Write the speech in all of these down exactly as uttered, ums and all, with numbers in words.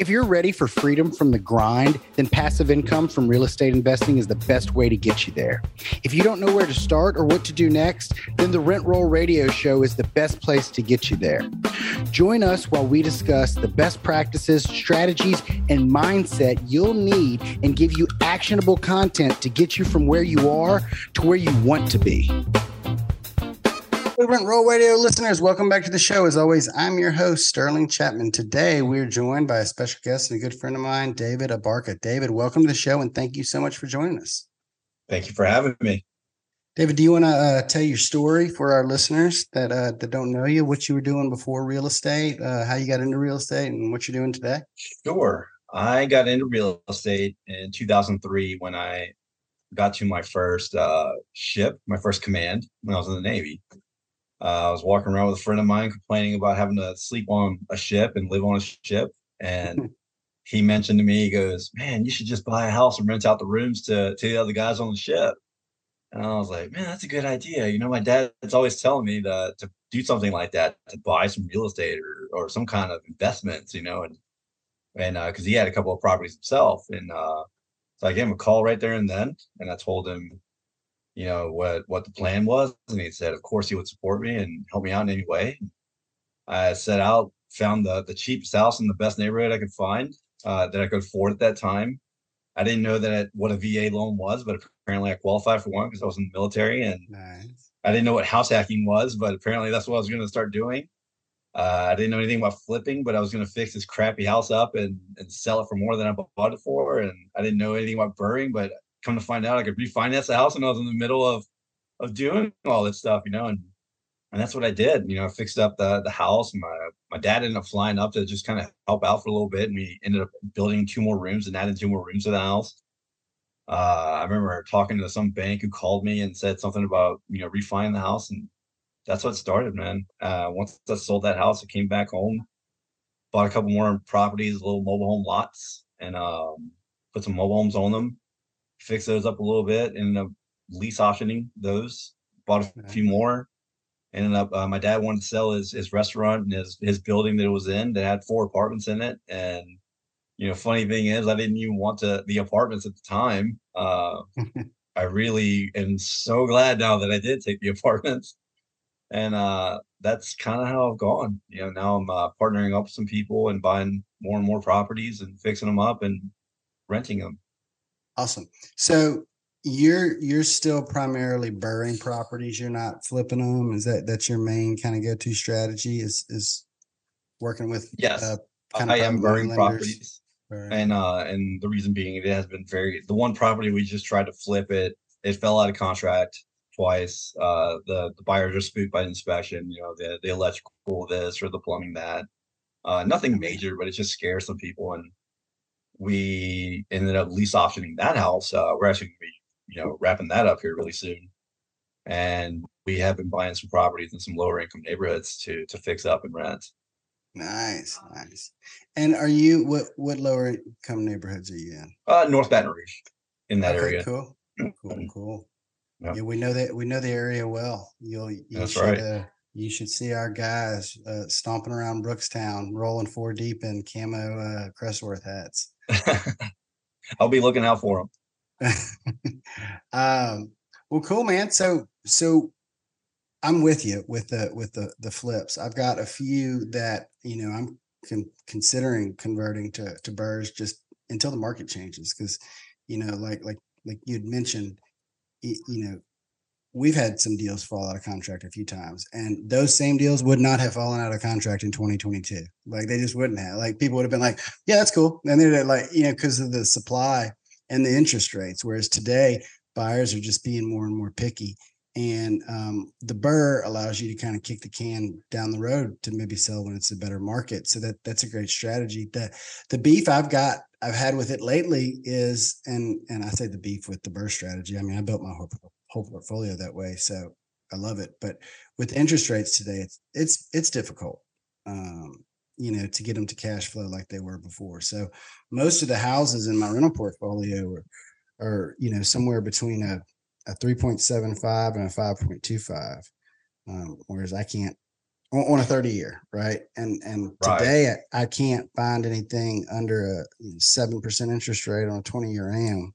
If you're ready for freedom from the grind, then passive income from real estate investing is the best way to get you there. If you don't know where to start or what to do next, then the Rent Roll Radio Show is the best place to get you there. Join us while we discuss the best practices, strategies, and mindset you'll need and give you actionable content to get you from where you are to where you want to be. Rent Roll Radio listeners, welcome back to the show. As always, I'm your host, Sterling Chapman. Today, we're joined by a special guest and a good friend of mine, David Abarca. David, welcome to the show, and thank you so much for joining us. Thank you for having me. David, do you want to uh, tell your story for our listeners that, uh, that don't know you, what you were doing before real estate, uh, how you got into real estate, and what you're doing today? Sure. I got into real estate in two thousand three when I got to my first uh, ship, my first command when I was in the Navy. Uh, I was walking around with a friend of mine complaining about having to sleep on a ship and live on a ship. And he mentioned to me, he goes, man, you should just buy a house and rent out the rooms to, to the other guys on the ship. And I was like, man, that's a good idea. You know, my dad's always telling me that, to do something like that, to buy some real estate or, or some kind of investments, you know, and and because uh, he had a couple of properties himself. And uh, so I gave him a call right there and then, and I told him, you know, what, what the plan was. And he said, of course, he would support me and help me out in any way. I set out, found the, the cheapest house in the best neighborhood I could find uh, that I could afford at that time. I didn't know that I, what a V A loan was, but apparently I qualified for one because I was in the military. And nice. I didn't know what house hacking was, but apparently that's what I was going to start doing. Uh, I didn't know anything about flipping, but I was going to fix this crappy house up and, and sell it for more than I bought it for. And I didn't know anything about BRRRRing, but come to find out, I could refinance the house, and I was in the middle of, of doing all this stuff, you know, and and that's what I did. You know, I fixed up the the house. My my dad ended up flying up to just kind of help out for a little bit, and we ended up building two more rooms and adding two more rooms to the house. Uh, I remember talking to some bank who called me and said something about, you know, refinancing the house, and that's what started, man. Uh, once I sold that house, I came back home, bought a couple more properties, little mobile home lots, and um, put some mobile homes on them. Fix those up a little bit, ended up lease optioning those, bought a few more, ended up, uh, my dad wanted to sell his his restaurant and his, his building that it was in that had four apartments in it. And, you know, funny thing is, I didn't even want to, the apartments at the time. Uh, I really am so glad now that I did take the apartments. And uh, that's kind of how I've gone. You know, now I'm uh, partnering up with some people and buying more and more properties and fixing them up and renting them. Awesome. So you're you're still primarily BRRRRing properties. You're not flipping them. Is that that's your main kind of go-to strategy? Is is working with yes, uh, kind I of am BRRRRing properties, BRRRRing. and uh, and the reason being it has been very. The one property we just tried to flip it, it fell out of contract twice. Uh, the the buyers are spooked by inspection. You know, the the electrical this or the plumbing that. Uh, nothing major, but it just scares some people and. We ended up lease optioning that house. Uh, we're actually going to be, you know, wrapping that up here really soon. And we have been buying some properties in some lower income neighborhoods to to fix up and rent. Nice, nice. And are you what what lower income neighborhoods are you in? Uh, North Baton Rouge, in that okay, area. Cool, cool, cool. Yeah. yeah, we know that we know the area well. You'll you That's should, right. Uh, you should see our guys uh, stomping around Brookstown, rolling four deep in camo uh, Crestworth hats. I'll be looking out for them. um, well, cool, man. So, so I'm with you with the with the the flips. I've got a few that you know I'm con- considering converting to to BRRRRs just until the market changes, because you know, like like like you'd mentioned, you, you know. We've had some deals fall out of contract a few times, and those same deals would not have fallen out of contract in twenty twenty-two. Like they just wouldn't have. Like people would have been like, yeah, that's cool. And they're like, you know, because of the supply and the interest rates. Whereas today buyers are just being more and more picky. And um, the BRRRR allows you to kind of kick the can down the road to maybe sell when it's a better market. So that that's a great strategy. The the beef I've got, I've had with it lately is, and and I say the beef with the BRRRR strategy. I mean, I built my whole whole portfolio that way. So I love it. But with interest rates today, it's, it's, it's difficult, um, you know, to get them to cash flow like they were before. So most of the houses in my rental portfolio are, are you know, somewhere between a, a three point seven five and a five point two five. Um, whereas I can't, on, on a thirty year, right? And and right. today I, I can't find anything under a seven percent interest rate on a twenty year A M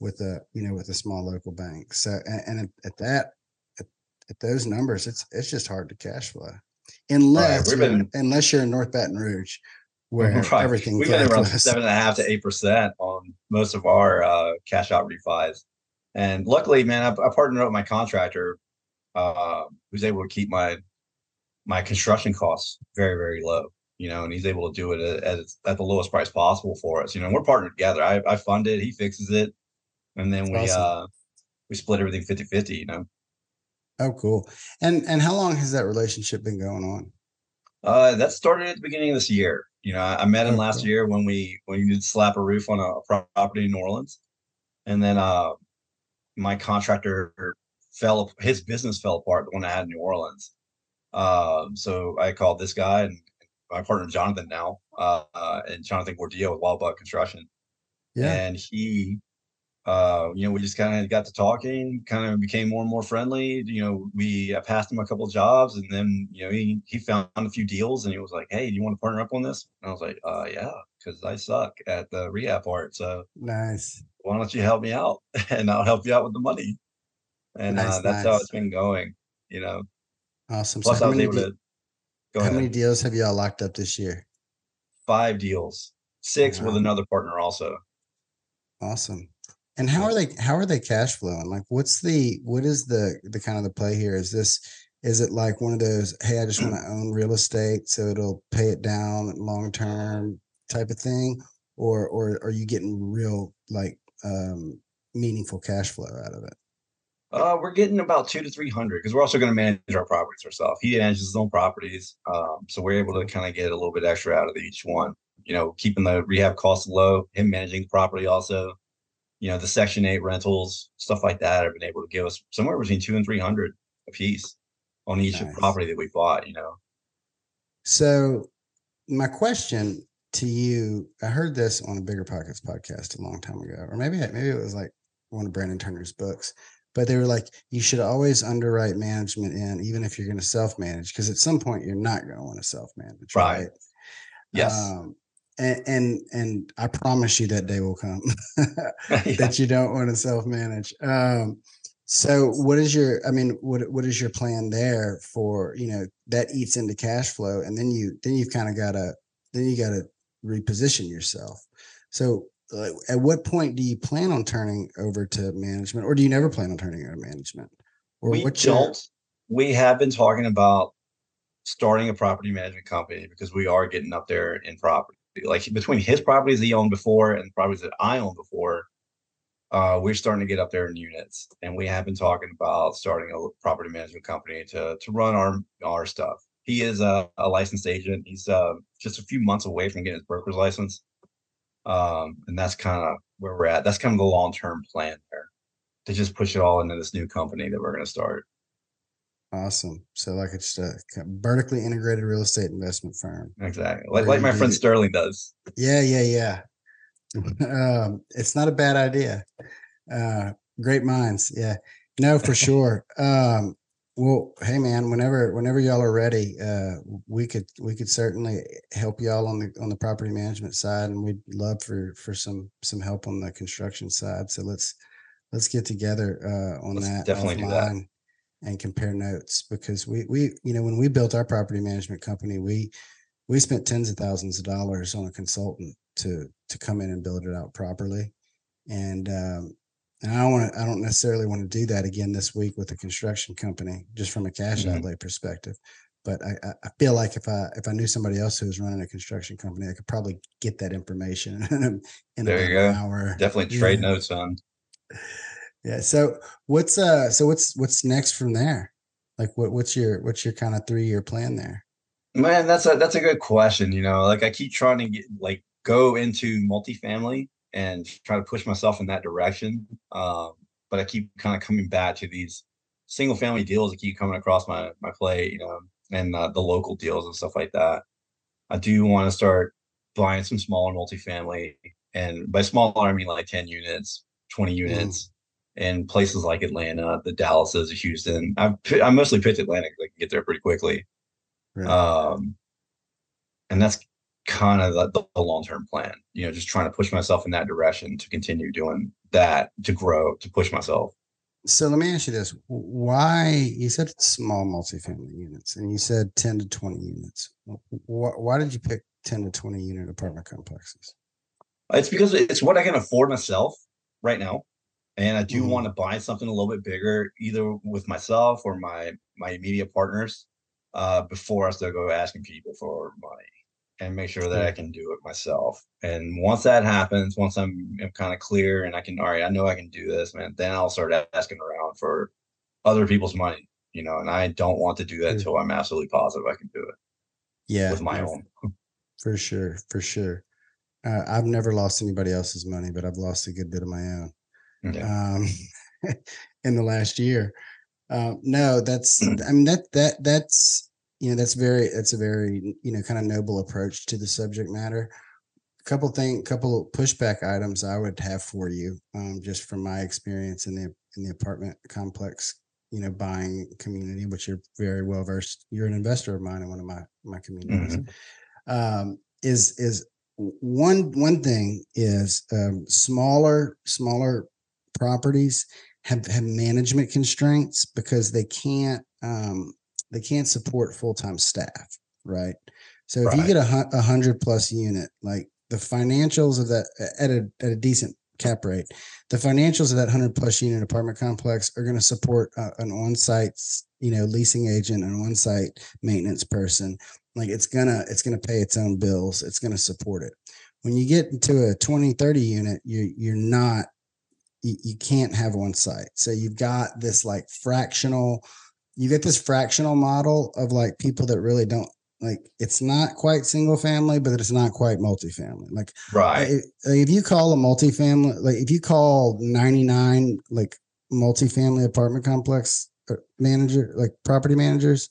with a you know with a small local bank. So and, and at that at, at those numbers, it's it's just hard to cash flow unless right. been, unless you're in North Baton Rouge, where right. everything we've been around seven and a half to eight percent on most of our uh, cash out refis. And luckily, man, I, I partnered up with my contractor, uh, who's able to keep my my construction costs very, very low, you know, and he's able to do it at, at the lowest price possible for us. You know, and we're partnered together. I, I fund it, he fixes it, and then That's we awesome. uh, we split everything fifty-fifty, you know. Oh, cool. And and how long has that relationship been going on? Uh, that started at the beginning of this year. You know, I, I met him okay. last year when we when we needed to slap a roof on a property in New Orleans, and then uh, my contractor fell, his business fell apart, the one I had in New Orleans. Um, so I called this guy and my partner Jonathan now, uh, uh and Jonathan Gordillo with Wild Buck Construction. Yeah, and he, uh, you know, we just kind of got to talking, kind of became more and more friendly. You know, we I passed him a couple of jobs, and then you know he he found a few deals, and he was like, "Hey, do you want to partner up on this?" And I was like, "Uh, yeah, because I suck at the rehab part." So nice. Why don't you help me out, and I'll help you out with the money. And nice, uh, that's nice. How it's been going, you know. Awesome. Plus, so I was able de- to go how ahead. Many deals have y'all locked up this year? Five deals, six wow. with another partner also. Awesome. And how are they? How are they cash flowing? Like, what's the what is the the kind of the play here? Is this is it like one of those? Hey, I just want to own real estate, so it'll pay it down long term type of thing, or or are you getting real like um, meaningful cash flow out of it? Uh, we're getting about two to three hundred because we're also going to manage our properties ourselves. He manages his own properties, um, so we're able to kind of get a little bit extra out of each one. You know, keeping the rehab costs low, him managing the property also. You know, the Section Eight rentals, stuff like that, have been able to give us somewhere between two and three hundred a piece on each nice. property that we bought. You know. So, my question to you, I heard this on a BiggerPockets podcast a long time ago, or maybe maybe it was like one of Brandon Turner's books. But they were like, you should always underwrite management in, even if you're going to self-manage, because at some point you're not going to want to self-manage. Right. right? Yes. Um, and, and and I promise you that day will come that yeah. you don't want to self-manage. Um, so what is your, I mean, what what is your plan there for, you know, that eats into cash flow, and then you then you've kind of got to then you got to reposition yourself. So. At what point do you plan on turning over to management, or do you never plan on turning over to management? Or we don't. Your... We have been talking about starting a property management company because we are getting up there in property. Like between his properties he owned before and the properties that I owned before, uh, we're starting to get up there in units. And we have been talking about starting a property management company to to run our our stuff. He is a, a licensed agent. He's uh, just a few months away from getting his broker's license. Um, and that's kind of where we're at. That's kind of the long-term plan there, to just push it all into this new company that we're going to start. Awesome. So like it's a vertically integrated real estate investment firm. Exactly. Like like my friend Sterling does. Yeah, yeah, yeah. um, it's not a bad idea. Uh, great minds. Yeah, no, for sure. Um, well, hey man, whenever whenever y'all are ready, uh, we could we could certainly help y'all on the on the property management side, and we'd love for for some some help on the construction side. So let's let's get together uh, on let's that definitely do that and compare notes, because we we you know when we built our property management company, we we spent tens of thousands of dollars on a consultant to to come in and build it out properly, and. Um, And I don't want to, I don't necessarily want to do that again this week with a construction company, just from a cash mm-hmm. outlay perspective. But I, I feel like if I if I knew somebody else who was running a construction company, I could probably get that information in, in there about you go. an hour. Definitely trade yeah. notes on. Yeah. So what's uh so what's what's next from there? Like what what's your what's your kind of three year plan there? Man, that's a that's a good question. You know, like I keep trying to get like go into multifamily and try to push myself in that direction. Um, but I keep kind of coming back to these single family deals that keep coming across my, my plate, you know, and uh, the local deals and stuff like that. I do want to start buying some smaller multifamily, and by smaller, I mean like ten units, twenty units mm. in places like Atlanta, the Dallases, Houston. I've, I mostly picked Atlanta because I can get there pretty quickly. Right. Um, and that's kind of the, the long-term plan, you know, just trying to push myself in that direction to continue doing that, to grow, to push myself. So let me ask you this. Why, you said small multifamily units and you said ten to twenty units. Why, why did you pick ten to twenty unit apartment complexes? It's because it's what I can afford myself right now. And I do mm-hmm. want to buy something a little bit bigger, either with myself or my, my immediate partners, uh, before I still go asking people for money, and make sure that I can do it myself. And once that happens, once I'm, I'm kind of clear and I can, all right, I know I can do this, man, then I'll start asking around for other people's money, you know, and I don't want to do that until I'm absolutely positive I can do it. Yeah. With my own. For sure. For sure. Uh, I've never lost anybody else's money, but I've lost a good bit of my own yeah. um, in the last year. Um, no, that's, I mean, that, that, that's, you know, that's very, that's a very, you know, kind of noble approach to the subject matter. A couple thing, couple pushback items I would have for you, um, just from my experience in the, in the apartment complex, you know, buying community, which you're very well versed. You're an investor of mine in one of my, my communities, mm-hmm. um, is, is one, one thing is, um, smaller, smaller properties have, have management constraints because they can't, um, they can't support full-time staff, right? So if right. you get a, a hundred plus unit, like the financials of that at a at a decent cap rate, the financials of that hundred plus unit apartment complex are going to support uh, an on-site, you know, leasing agent, an on-site maintenance person. Like it's gonna it's gonna pay its own bills. It's gonna support it. When you get into a twenty, thirty unit, you you're not you, you can't have on-site. So you've got this like fractional. You get this fractional model of like people that really don't like, it's not quite single family, but it's not quite multifamily. Like, right. If, if you call a multifamily, like if you call ninety-nine, like multifamily apartment complex manager, like property managers,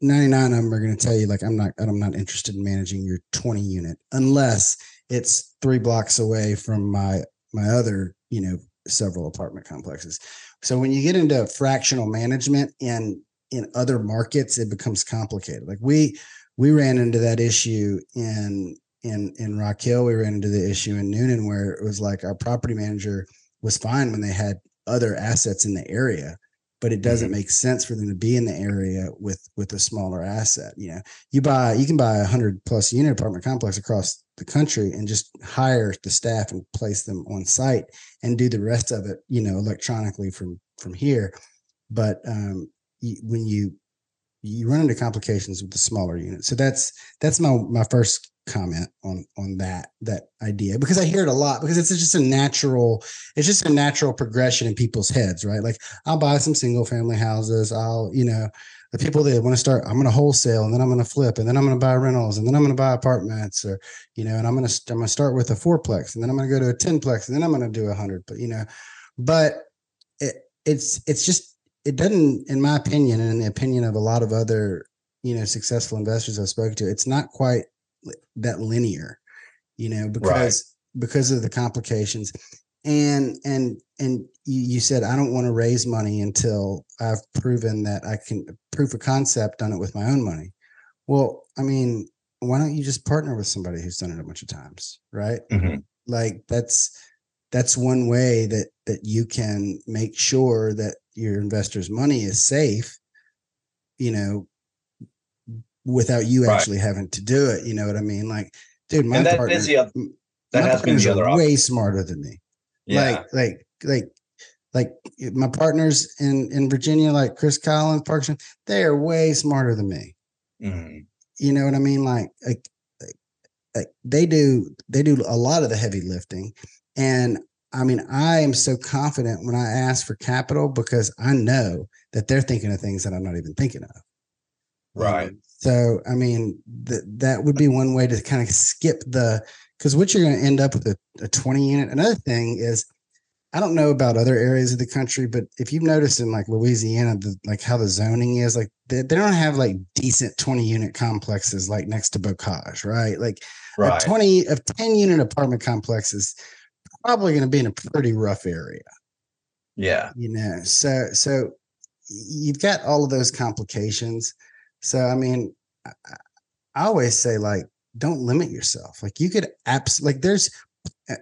ninety-nine of them are going to tell you like, I'm not, I'm not interested in managing your twenty unit unless it's three blocks away from my, my other, you know, several apartment complexes. So when you get into fractional management in in other markets, it becomes complicated. Like we we ran into that issue in in in Rock Hill. We ran into the issue in Noonan where it was like our property manager was fine when they had other assets in the area, but it doesn't mm-hmm. make sense for them to be in the area with with a smaller asset. You know, you buy you can buy a hundred plus unit apartment complex across the country and just hire the staff and place them on site and do the rest of it, you know, electronically from, from here. But um, you, when you, you run into complications with the smaller unit. So that's, that's my, my first comment on, on that, that idea, because I hear it a lot because it's just a natural, it's just a natural progression in people's heads, right? Like I'll buy some single family houses. I'll, you know, the people that want to start, I'm going to wholesale and then I'm going to flip and then I'm going to buy rentals and then I'm going to buy apartments or, you know, and I'm going to, I'm going to start with a fourplex and then I'm going to go to a tenplex and then I'm going to do a hundred, but you know, but it, it's, it's just, it doesn't, in my opinion, and in the opinion of a lot of other, you know, successful investors I've spoken to, it's not quite that linear, you know, because, right. because of the complications. And, and, and you, you said, I don't want to raise money until I've proven that I can proof of concept done it with my own money. Well, I mean, why don't you just partner with somebody who's done it a bunch of times, right? Mm-hmm. Like that's, that's one way that, that you can make sure that your investor's money is safe, you know, without you right. actually having to do it. You know what I mean? Like, dude, my that partner, the other, that my has partners been the other are way smarter than me. Yeah. Like, like, like, like my partners in, in Virginia, like Chris Collins, Parkson, they are way smarter than me. Mm-hmm. You know what I mean? Like, like, like they do, they do a lot of the heavy lifting. And I mean, I am so confident when I ask for capital because I know that they're thinking of things that I'm not even thinking of. Right. Um, so, I mean, th- that would be one way to kind of skip the, because what you're going to end up with a, a twenty unit. Another thing is, I don't know about other areas of the country, but if you've noticed in like Louisiana, the, like how the zoning is, like they, they don't have like decent twenty unit complexes like next to Bocage, right? Like right. a twenty of ten unit apartment complex is probably going to be in a pretty rough area. Yeah, you know, so so you've got all of those complications. So I mean, I always say, like, don't limit yourself. Like, you could abs- like there's,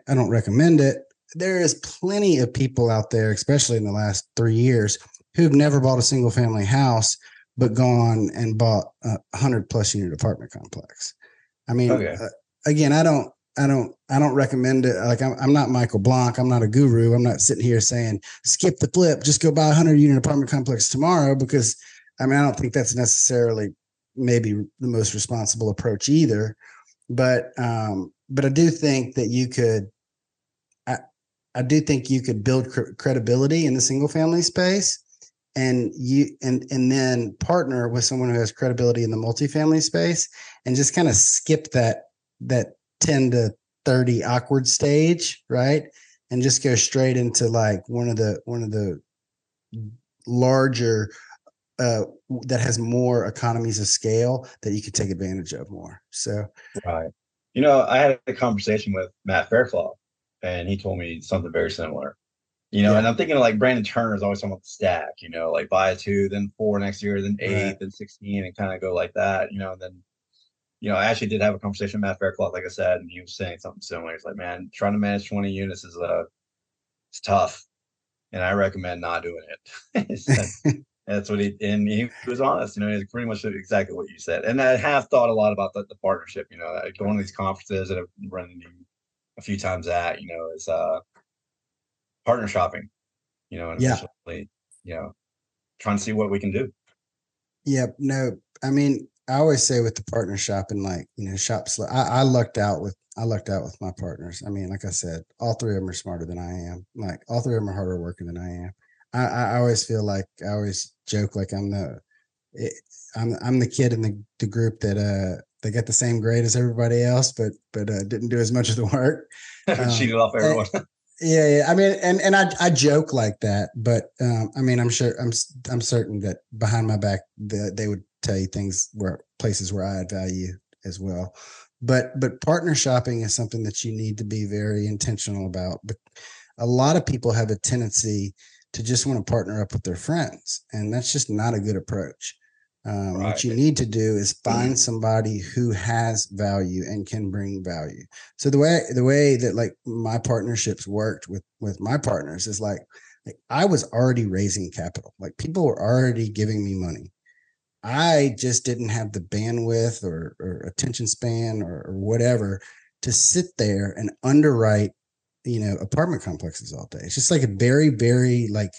I don't recommend it. There is plenty of people out there, especially in the last three years, who've never bought a single family house, but gone and bought a hundred plus unit apartment complex. I mean, okay. uh, again, I don't, I don't, I don't recommend it. Like, I'm, I'm not Michael Blanc. I'm not a guru. I'm not sitting here saying, skip the flip, just go buy a hundred unit apartment complex tomorrow, because I mean, I don't think that's necessarily maybe the most responsible approach either. But, um, but I do think that you could, I, I do think you could build cr- credibility in the single family space, and you, and, and then partner with someone who has credibility in the multifamily space, and just kind of skip that, that ten to thirty awkward stage. Right. And just go straight into like one of the, one of the larger, uh, that has more economies of scale that you could take advantage of more. So, right. You know, I had a conversation with Matt Faircloth, and he told me something very similar. You know, yeah. And I'm thinking of like Brandon Turner is always talking about the stack, you know, like buy a two, then four next year, then eight, right. then sixteen, and kind of go like that, you know. And then, you know, I actually did have a conversation with Matt Faircloth, like I said, and he was saying something similar. He's like, man, trying to manage twenty units is uh, it's tough, and I recommend not doing it. like, that's what he, and he was honest, you know, it's pretty much exactly what you said. And I have thought a lot about the, the partnership, you know, going to these conferences that I've run into a few times at, you know, is uh, partner shopping, you know, and yeah. you know, trying to see what we can do. Yeah, no, I mean, I always say with the partner shopping, like, you know, shop slow. I, I lucked out with, I lucked out with my partners. I mean, like I said, all three of them are smarter than I am. Like, all three of them are harder working than I am. I, I always feel like, I always joke, like I'm the, I'm, I'm the kid in the, the group that, uh, they got the same grade as everybody else, but but uh, didn't do as much of the work. Um, Cheated off everyone. And, yeah, yeah. I mean, and and I I joke like that, but um, I mean, I'm sure I'm I'm certain that behind my back the, they would tell you things where places where I add value as well. But but partner shopping is something that you need to be very intentional about. But a lot of people have a tendency to just want to partner up with their friends, and that's just not a good approach. Um, right. What you need to do is find somebody who has value and can bring value. So the way the way that like my partnerships worked with with my partners is like, like I was already raising capital. Like, people were already giving me money. I just didn't have the bandwidth or, or attention span or, or whatever to sit there and underwrite, you know, apartment complexes all day. It's just like a very, very like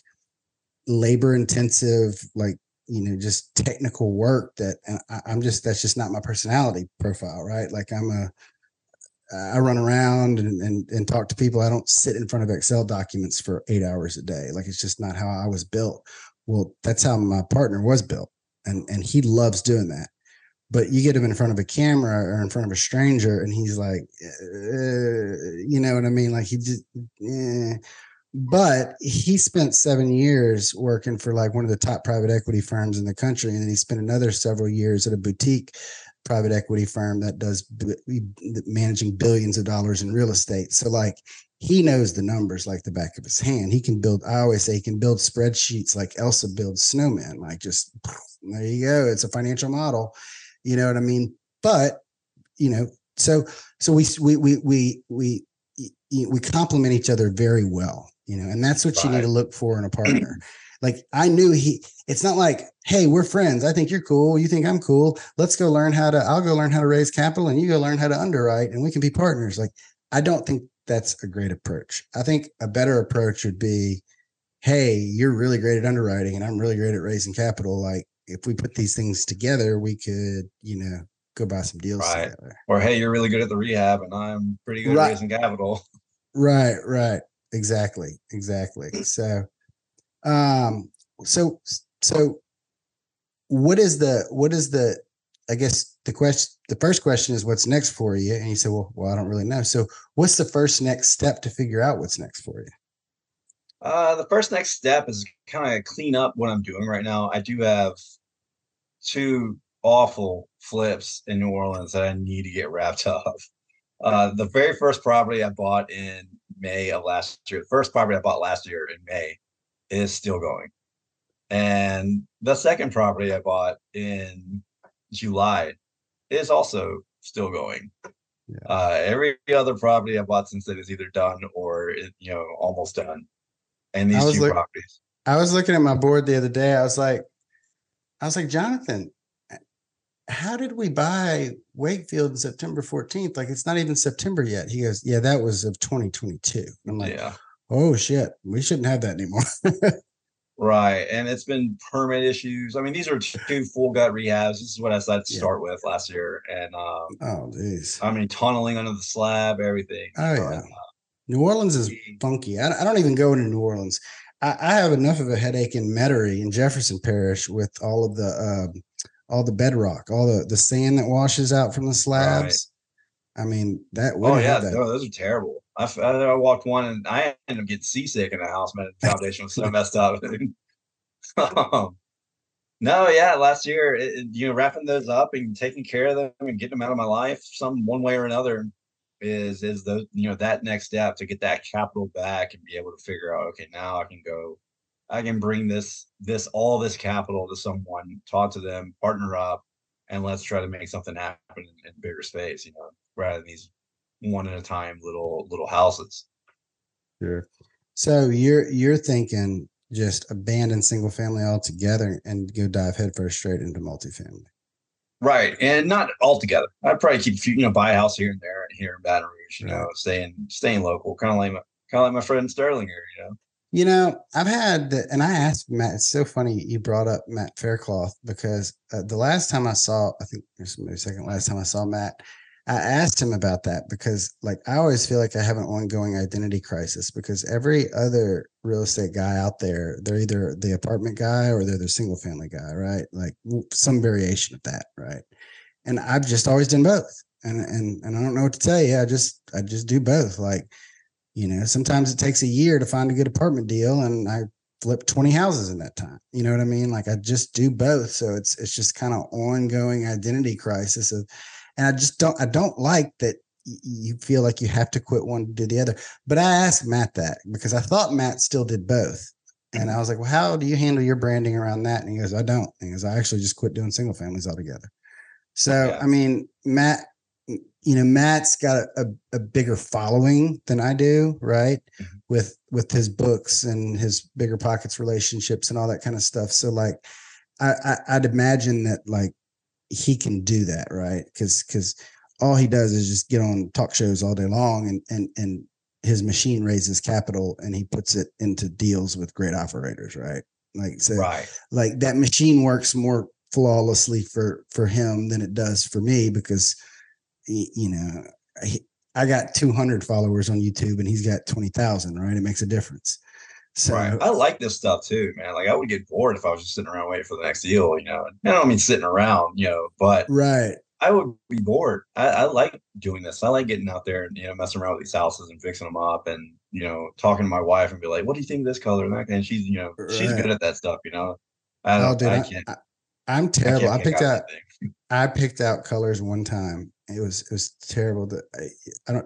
labor intensive, like, you know, just technical work that I, I'm just, that's just not my personality profile, right? Like I'm a, I run around and, and and talk to people. I don't sit in front of Excel documents for eight hours a day. Like, it's just not how I was built. Well, that's how my partner was built. And, and he loves doing that, but you get him in front of a camera or in front of a stranger, and he's like, uh, you know what I mean? Like he just, eh. But he spent seven years working for like one of the top private equity firms in the country. And then he spent another several years at a boutique private equity firm that does b- managing billions of dollars in real estate. So like, he knows the numbers like the back of his hand. He can build, I always say he can build spreadsheets like Elsa builds snowmen, like just there you go. It's a financial model. You know what I mean? But, you know, so, so we, we, we, we, we, we complement each other very well. You know, and that's what right. you need to look for in a partner. Like, I knew he, it's not like, hey, we're friends. I think you're cool. You think I'm cool. Let's go learn how to, I'll go learn how to raise capital and you go learn how to underwrite and we can be partners. Like, I don't think that's a great approach. I think a better approach would be, hey, you're really great at underwriting and I'm really great at raising capital. Like, if we put these things together, we could, you know, go buy some deals right. together. Or, hey, you're really good at the rehab and I'm pretty good right. at raising capital. Right, right. Exactly. Exactly. So, um, so, so what is the, what is the, I guess the question, the first question is what's next for you? And you say, well, well, I don't really know. So what's the first next step to figure out what's next for you? Uh, the first next step is kind of clean up what I'm doing right now. I do have two awful flips in New Orleans that I need to get wrapped up. Uh, the very first property I bought in May of last year, the first property I bought last year in May is still going. And the second property I bought in July is also still going. Yeah. Uh, every other property at Watson State is either done or, you know, almost done. And these two look- properties. I was looking at my board the other day. I was like, I was like, Jonathan, how did we buy Wakefield on September fourteenth? Like, it's not even September yet. He goes, yeah, that was of twenty twenty-two. I'm like, yeah. Oh shit, we shouldn't have that anymore. Right. And it's been permit issues. I mean, these are two full gut rehabs. This is what I decided to yeah. start with last year. And, um, oh, geez. I mean, tunneling under the slab, everything. Oh, yeah. Um, New Orleans is funky. I, I don't even go into New Orleans. I, I have enough of a headache in Metairie and Jefferson Parish with all of the, um, all the bedrock, all the, the sand that washes out from the slabs. Right. I mean, that. Oh yeah, that. No, those are terrible. I, I, I walked one and I ended up getting seasick in the house. My foundation was so messed up. um, no, yeah, last year, it, it, you know, wrapping those up and taking care of them and getting them out of my life, some one way or another, is is the you know that next step to get that capital back and be able to figure out, okay, now I can go. I can bring this, this, all this capital to someone, talk to them, partner up, and let's try to make something happen in, in bigger space, you know, rather than these one at a time little, little houses. Sure. So you're, you're thinking just abandon single family altogether and go dive headfirst straight into multifamily. Right. And not altogether. I'd probably keep, you know, buy a house here and there and here in Baton Rouge, you right. know, staying, staying local, kind of like my, kind of like my friend Sterling here, you know? You know, I've had, the, and I asked Matt, it's so funny you brought up Matt Faircloth, because uh, the last time I saw, I think there's maybe second last time I saw Matt, I asked him about that because, like, I always feel like I have an ongoing identity crisis because every other real estate guy out there, they're either the apartment guy or they're the single family guy, right? Like some variation of that, right? And I've just always done both. And, and, and I don't know what to tell you. I just, I just do both. Like, you know, sometimes it takes a year to find a good apartment deal, and I flipped twenty houses in that time. You know what I mean? Like I just do both, so it's it's just kind of ongoing identity crisis. Of, and I just don't I don't like that y- you feel like you have to quit one to do the other. But I asked Matt that because I thought Matt still did both, and I was like, "Well, how do you handle your branding around that?" And he goes, "I don't." And he goes, "I actually just quit doing single families altogether." So yeah. I mean, Matt. You know, Matt's got a, a, a bigger following than I do, right? Mm-hmm. With with his books and his BiggerPockets relationships and all that kind of stuff. So, like, I, I, I'd imagine that, like, he can do that, right? Because because all he does is just get on talk shows all day long, and and and his machine raises capital and he puts it into deals with great operators, right? Like, so, right. like that machine works more flawlessly for for him than it does for me because. You know, I got two hundred followers on YouTube and he's got twenty thousand, right? It makes a difference. So right. I like this stuff too, man. Like I would get bored if I was just sitting around waiting for the next deal, you know, and I don't mean sitting around, you know, but right. I would be bored. I, I like doing this. I like getting out there and, you know, messing around with these houses and fixing them up and, you know, talking to my wife and be like, what do you think of this color? And, that? And she's, you know, right. she's good at that stuff, you know, I don't, oh, dude, I can't. I, I'm terrible. I, I picked out, out I picked out colors one time. It was it was terrible. That I, I don't.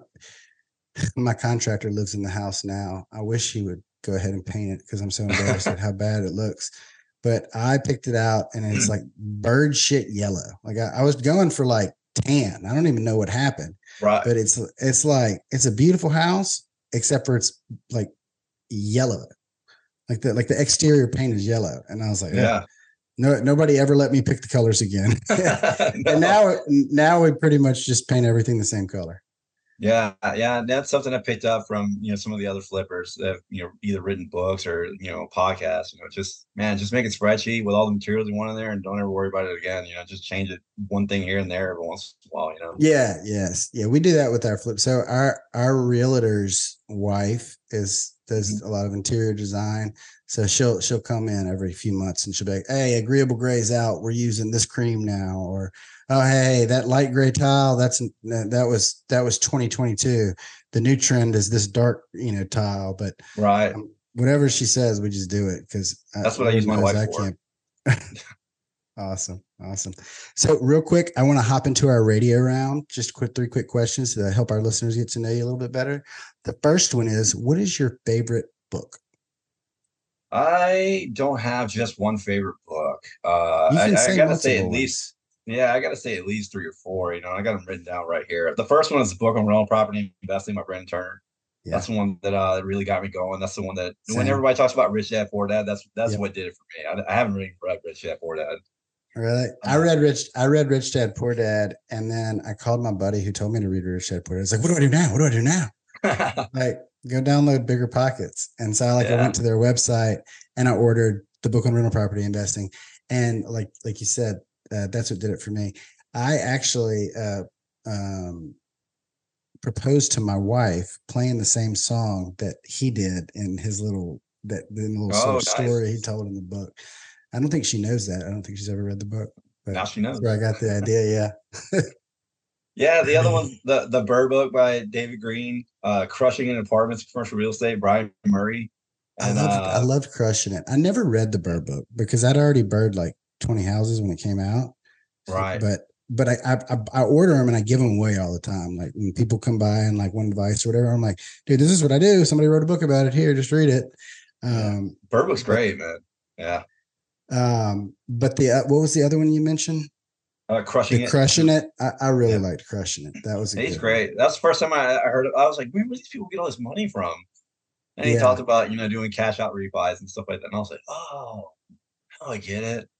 My contractor lives in the house now. I wish he would go ahead and paint it because I'm so embarrassed at how bad it looks. But I picked it out and it's like bird shit yellow. Like I, I was going for like tan. I don't even know what happened. Right. But it's it's like it's a beautiful house except for it's like yellow. Like the like the exterior paint is yellow. And I was like, yeah. Oh. No, nobody ever let me pick the colors again. no. And now, now we pretty much just paint everything the same color. Yeah, yeah, and that's something I picked up from you know some of the other flippers that have, you know either written books or you know podcasts. You know, just man, just make a spreadsheet with all the materials you want in there, and don't ever worry about it again. You know, just change it one thing here and there every once in a while. You know. Yeah. Yes. Yeah, we do that with our flip. So our our realtor's wife is does a lot of interior design. So she'll she'll come in every few months and she'll be like, hey, agreeable gray's out. We're using this cream now. Or, oh, hey, that light gray tile, that's that was that was twenty twenty-two. The new trend is this dark, you know, tile. But right, um, whatever she says, we just do it because that's I, what I use my wife I for. Can't. awesome, awesome. So real quick, I want to hop into our radio round. Just quick, three quick questions to help our listeners get to know you a little bit better. The first one is, what is your favorite book? I don't have just one favorite book. Uh, I, I gotta say at least Yeah, I got to say at least three or four. You know, I got them written down right here. The first one is the book on rental property investing by Brandon Turner. Yeah. That's the one that uh, really got me going. That's the one that Same. when everybody talks about Rich Dad Poor Dad, that's that's yep. what did it for me. I, I haven't really read Rich Dad Poor Dad. Really, I read Rich. I read Rich Dad Poor Dad, and then I called my buddy who told me to read Rich Dad Poor Dad. I was like, "What do I do now? What do I do now?" Like, go download BiggerPockets. And so, like, yeah. I went to their website and I ordered the book on rental property investing. And like, like you said, uh, that's what did it for me. I actually. Uh, um, proposed to my wife playing the same song that he did in his little that the little oh, nice. story he told in the book. I don't think she knows that. I don't think she's ever read the book. But now she knows. That's where I got the idea. Yeah. Yeah. The other one, the the BRRRR book by David Greene, uh, Crushing in Apartments, Commercial Real Estate, Brian Murray. And, I loved, uh, I loved Crushing It. I never read the BRRRR book because I'd already BRRRR'd like twenty houses when it came out. Right. But But I, I I order them and I give them away all the time. Like when people come by and like one advice or whatever, I'm like, dude, this is what I do. Somebody wrote a book about it. Here, just read it. Um, BRRRR book's great, man. Yeah. Um, but the uh, what was the other one you mentioned? Uh, crushing the it. Crushing it. I, I really yeah. liked Crushing It. That was a it's good great. One. That's the first time I, I heard it. I was like, where do these people get all this money from? And he yeah. talked about you know doing cash out refis and stuff like that. And I was like, oh, now I get it.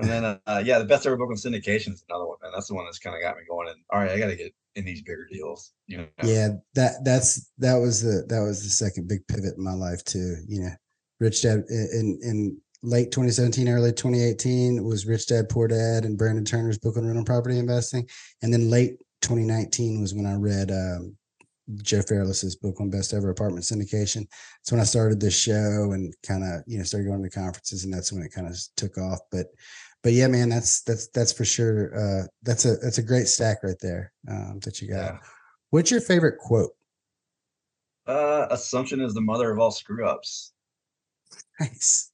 And then, uh, yeah, the best ever book on syndication is another one, man. That's the one that's kind of got me going. And all right, I got to get in these bigger deals. You know? Yeah, that that's that was the that was the second big pivot in my life too. You know, Rich Dad in in late twenty seventeen, early twenty eighteen was Rich Dad Poor Dad and Brandon Turner's book on rental property investing. And then late twenty nineteen was when I read um, Joe Fairless's book on best ever apartment syndication. That's when I started this show and kind of you know started going to conferences, and that's when it kind of took off. But But yeah, man, that's that's that's for sure. Uh, that's a that's a great stack right there um, that you got. Yeah. What's your favorite quote? Uh, assumption is the mother of all screw ups. Nice.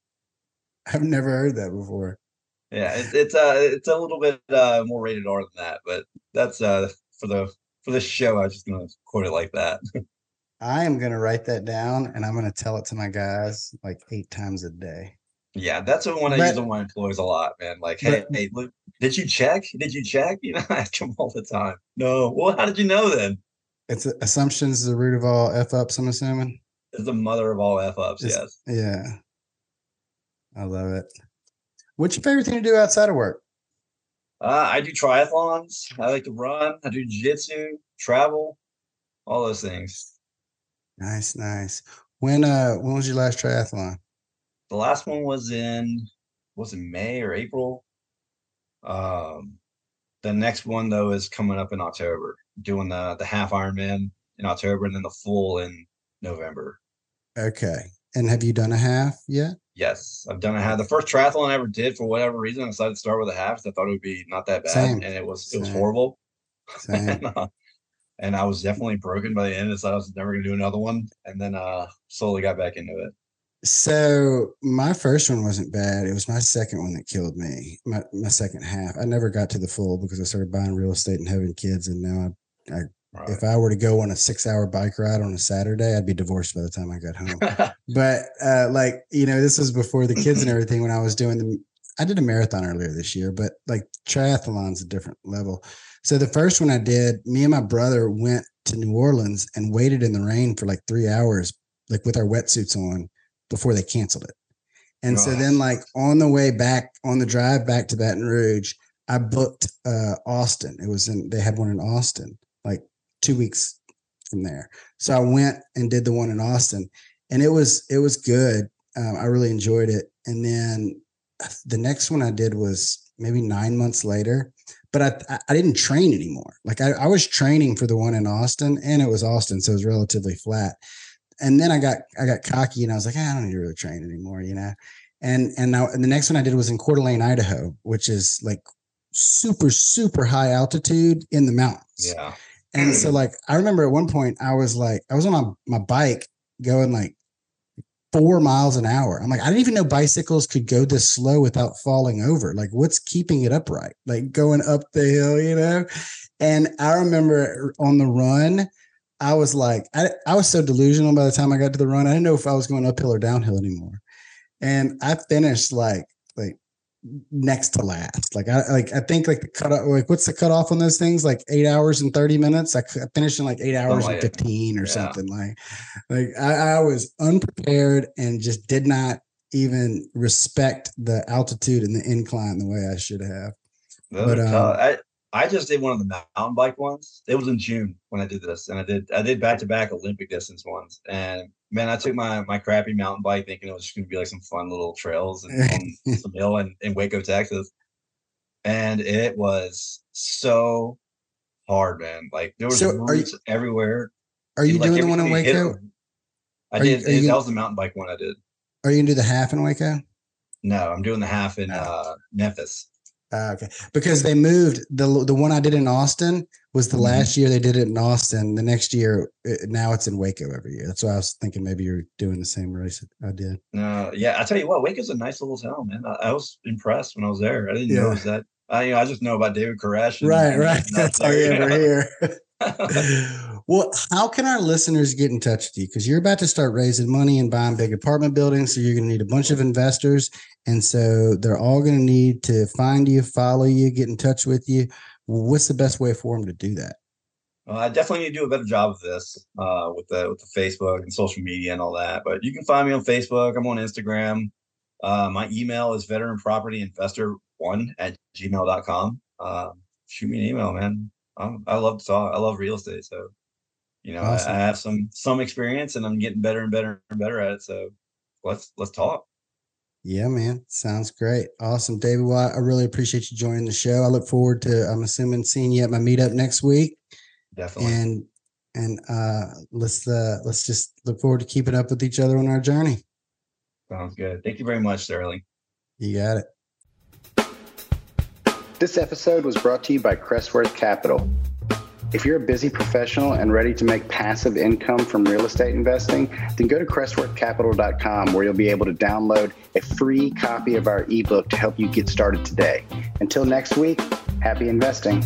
I've never heard that before. Yeah, it, it's uh it's a little bit uh, more rated R than that, but that's uh for the for this show. I was just gonna quote it like that. I am gonna write that down and I'm gonna tell it to my guys like eight times a day. Yeah, that's the one I but, use on my employees a lot, man. Like, hey, but, hey, look, did you check? Did you check? You know, I ask them all the time. No. Well, how did you know then? It's assumptions is the root of all F ups, I'm assuming. It's the mother of all F ups, yes. Yeah. I love it. What's your favorite thing to do outside of work? Uh, I do triathlons. I like to run. I do jiu-jitsu, travel, all those things. Nice, nice. When uh when was your last triathlon? The last one was in, was it May or April? Um, the next one, though, is coming up in October, doing the, the half Ironman in October and then the full in November. Okay. And have you done a half yet? Yes, I've done a half. The first triathlon I ever did, for whatever reason, I decided to start with a half because I thought it would be not that bad. Same. And it was it was Same. horrible. Same. and, uh, and I was definitely broken by the end. I so I was never going to do another one. And then uh, slowly got back into it. So my first one wasn't bad. It was my second one that killed me. My my second half. I never got to the full because I started buying real estate and having kids. And now, I, I right. if I were to go on a six-hour bike ride on a Saturday, I'd be divorced by the time I got home. But uh, like you know, this was before the kids and everything. When I was doing the, I did a marathon earlier this year, but like triathlon's a different level. So the first one I did, me and my brother went to New Orleans and waited in the rain for like three hours, like with our wetsuits on, before they canceled it. And oh. so then like on the way back on the drive back to Baton Rouge, I booked uh, Austin. It was in, they had one in Austin, like two weeks from there. So I went and did the one in Austin and it was, it was good. Um, I really enjoyed it. And then the next one I did was maybe nine months later, but I I didn't train anymore. Like I, I was training for the one in Austin and it was Austin. So it was relatively flat. And then I got I got cocky and I was like, ah, I don't need to really train anymore, you know. And and now and the next one I did was in Coeur d'Alene, Idaho, which is like super super high altitude in the mountains. Yeah. And so like I remember at one point I was like I was on my, my bike going like four miles an hour. I'm like I didn't even know bicycles could go this slow without falling over. Like what's keeping it upright? Like going up the hill, you know. And I remember on the run. I was like, I, I was so delusional by the time I got to the run. I didn't know if I was going uphill or downhill anymore. And I finished like, like next to last. Like, I, like, I think like the cutoff, like what's the cutoff on those things? Like eight hours and thirty minutes. I finished in like eight hours oh, and fifteen or yeah. something like, like I, I was unprepared and just did not even respect the altitude and the incline the way I should have. Those but, um, I, I just did one of the mountain bike ones. It was in June when I did this, and I did, I did back to back Olympic distance ones. And man, I took my, my crappy mountain bike thinking it was just going to be like some fun little trails and some hill in, in Waco, Texas. And it was so hard, man. Like there was so roots are you, everywhere. Are you it, doing like, the one in Waco? I did. You, it, that gonna, was the mountain bike one I did. Are you going to do the half in Waco? No, I'm doing the half in no. uh, Memphis. Uh, okay, because they moved the the one I did in Austin was the mm-hmm. last year they did it in Austin. The next year, it, now it's in Waco every year. That's why I was thinking maybe you're doing the same race I did. No, uh, yeah, I tell you what, Waco's a nice little town, man. I, I was impressed when I was there. I didn't yeah. know it was that. I you know, I just know about David Koresh. And, right, right. And that's all you ever hear. Well, how can our listeners get in touch with you? Because you're about to start raising money and buying big apartment buildings. So you're going to need a bunch of investors. And so they're all going to need to find you, follow you, get in touch with you. What's the best way for them to do that? Well, I definitely need to do a better job of this uh, with the with the Facebook and social media and all that. But you can find me on Facebook. I'm on Instagram. Uh, my email is veteran property investor one at gmail dot com. Uh, shoot me an email, man. I'm, I love to talk. I love real estate. So, you know, awesome. I, I have some, some experience and I'm getting better and better and better at it. So let's, let's talk. Yeah, man. Sounds great. Awesome. David, well, I really appreciate you joining the show. I look forward to, I'm assuming, seeing you at my meetup next week. Definitely. And, and, uh, let's, uh, let's just look forward to keeping up with each other on our journey. Sounds good. Thank you very much, Sterling. You got it. This episode was brought to you by Crestworth Capital. If you're a busy professional and ready to make passive income from real estate investing, then go to crestworth capital dot com where you'll be able to download a free copy of our ebook to help you get started today. Until next week, happy investing.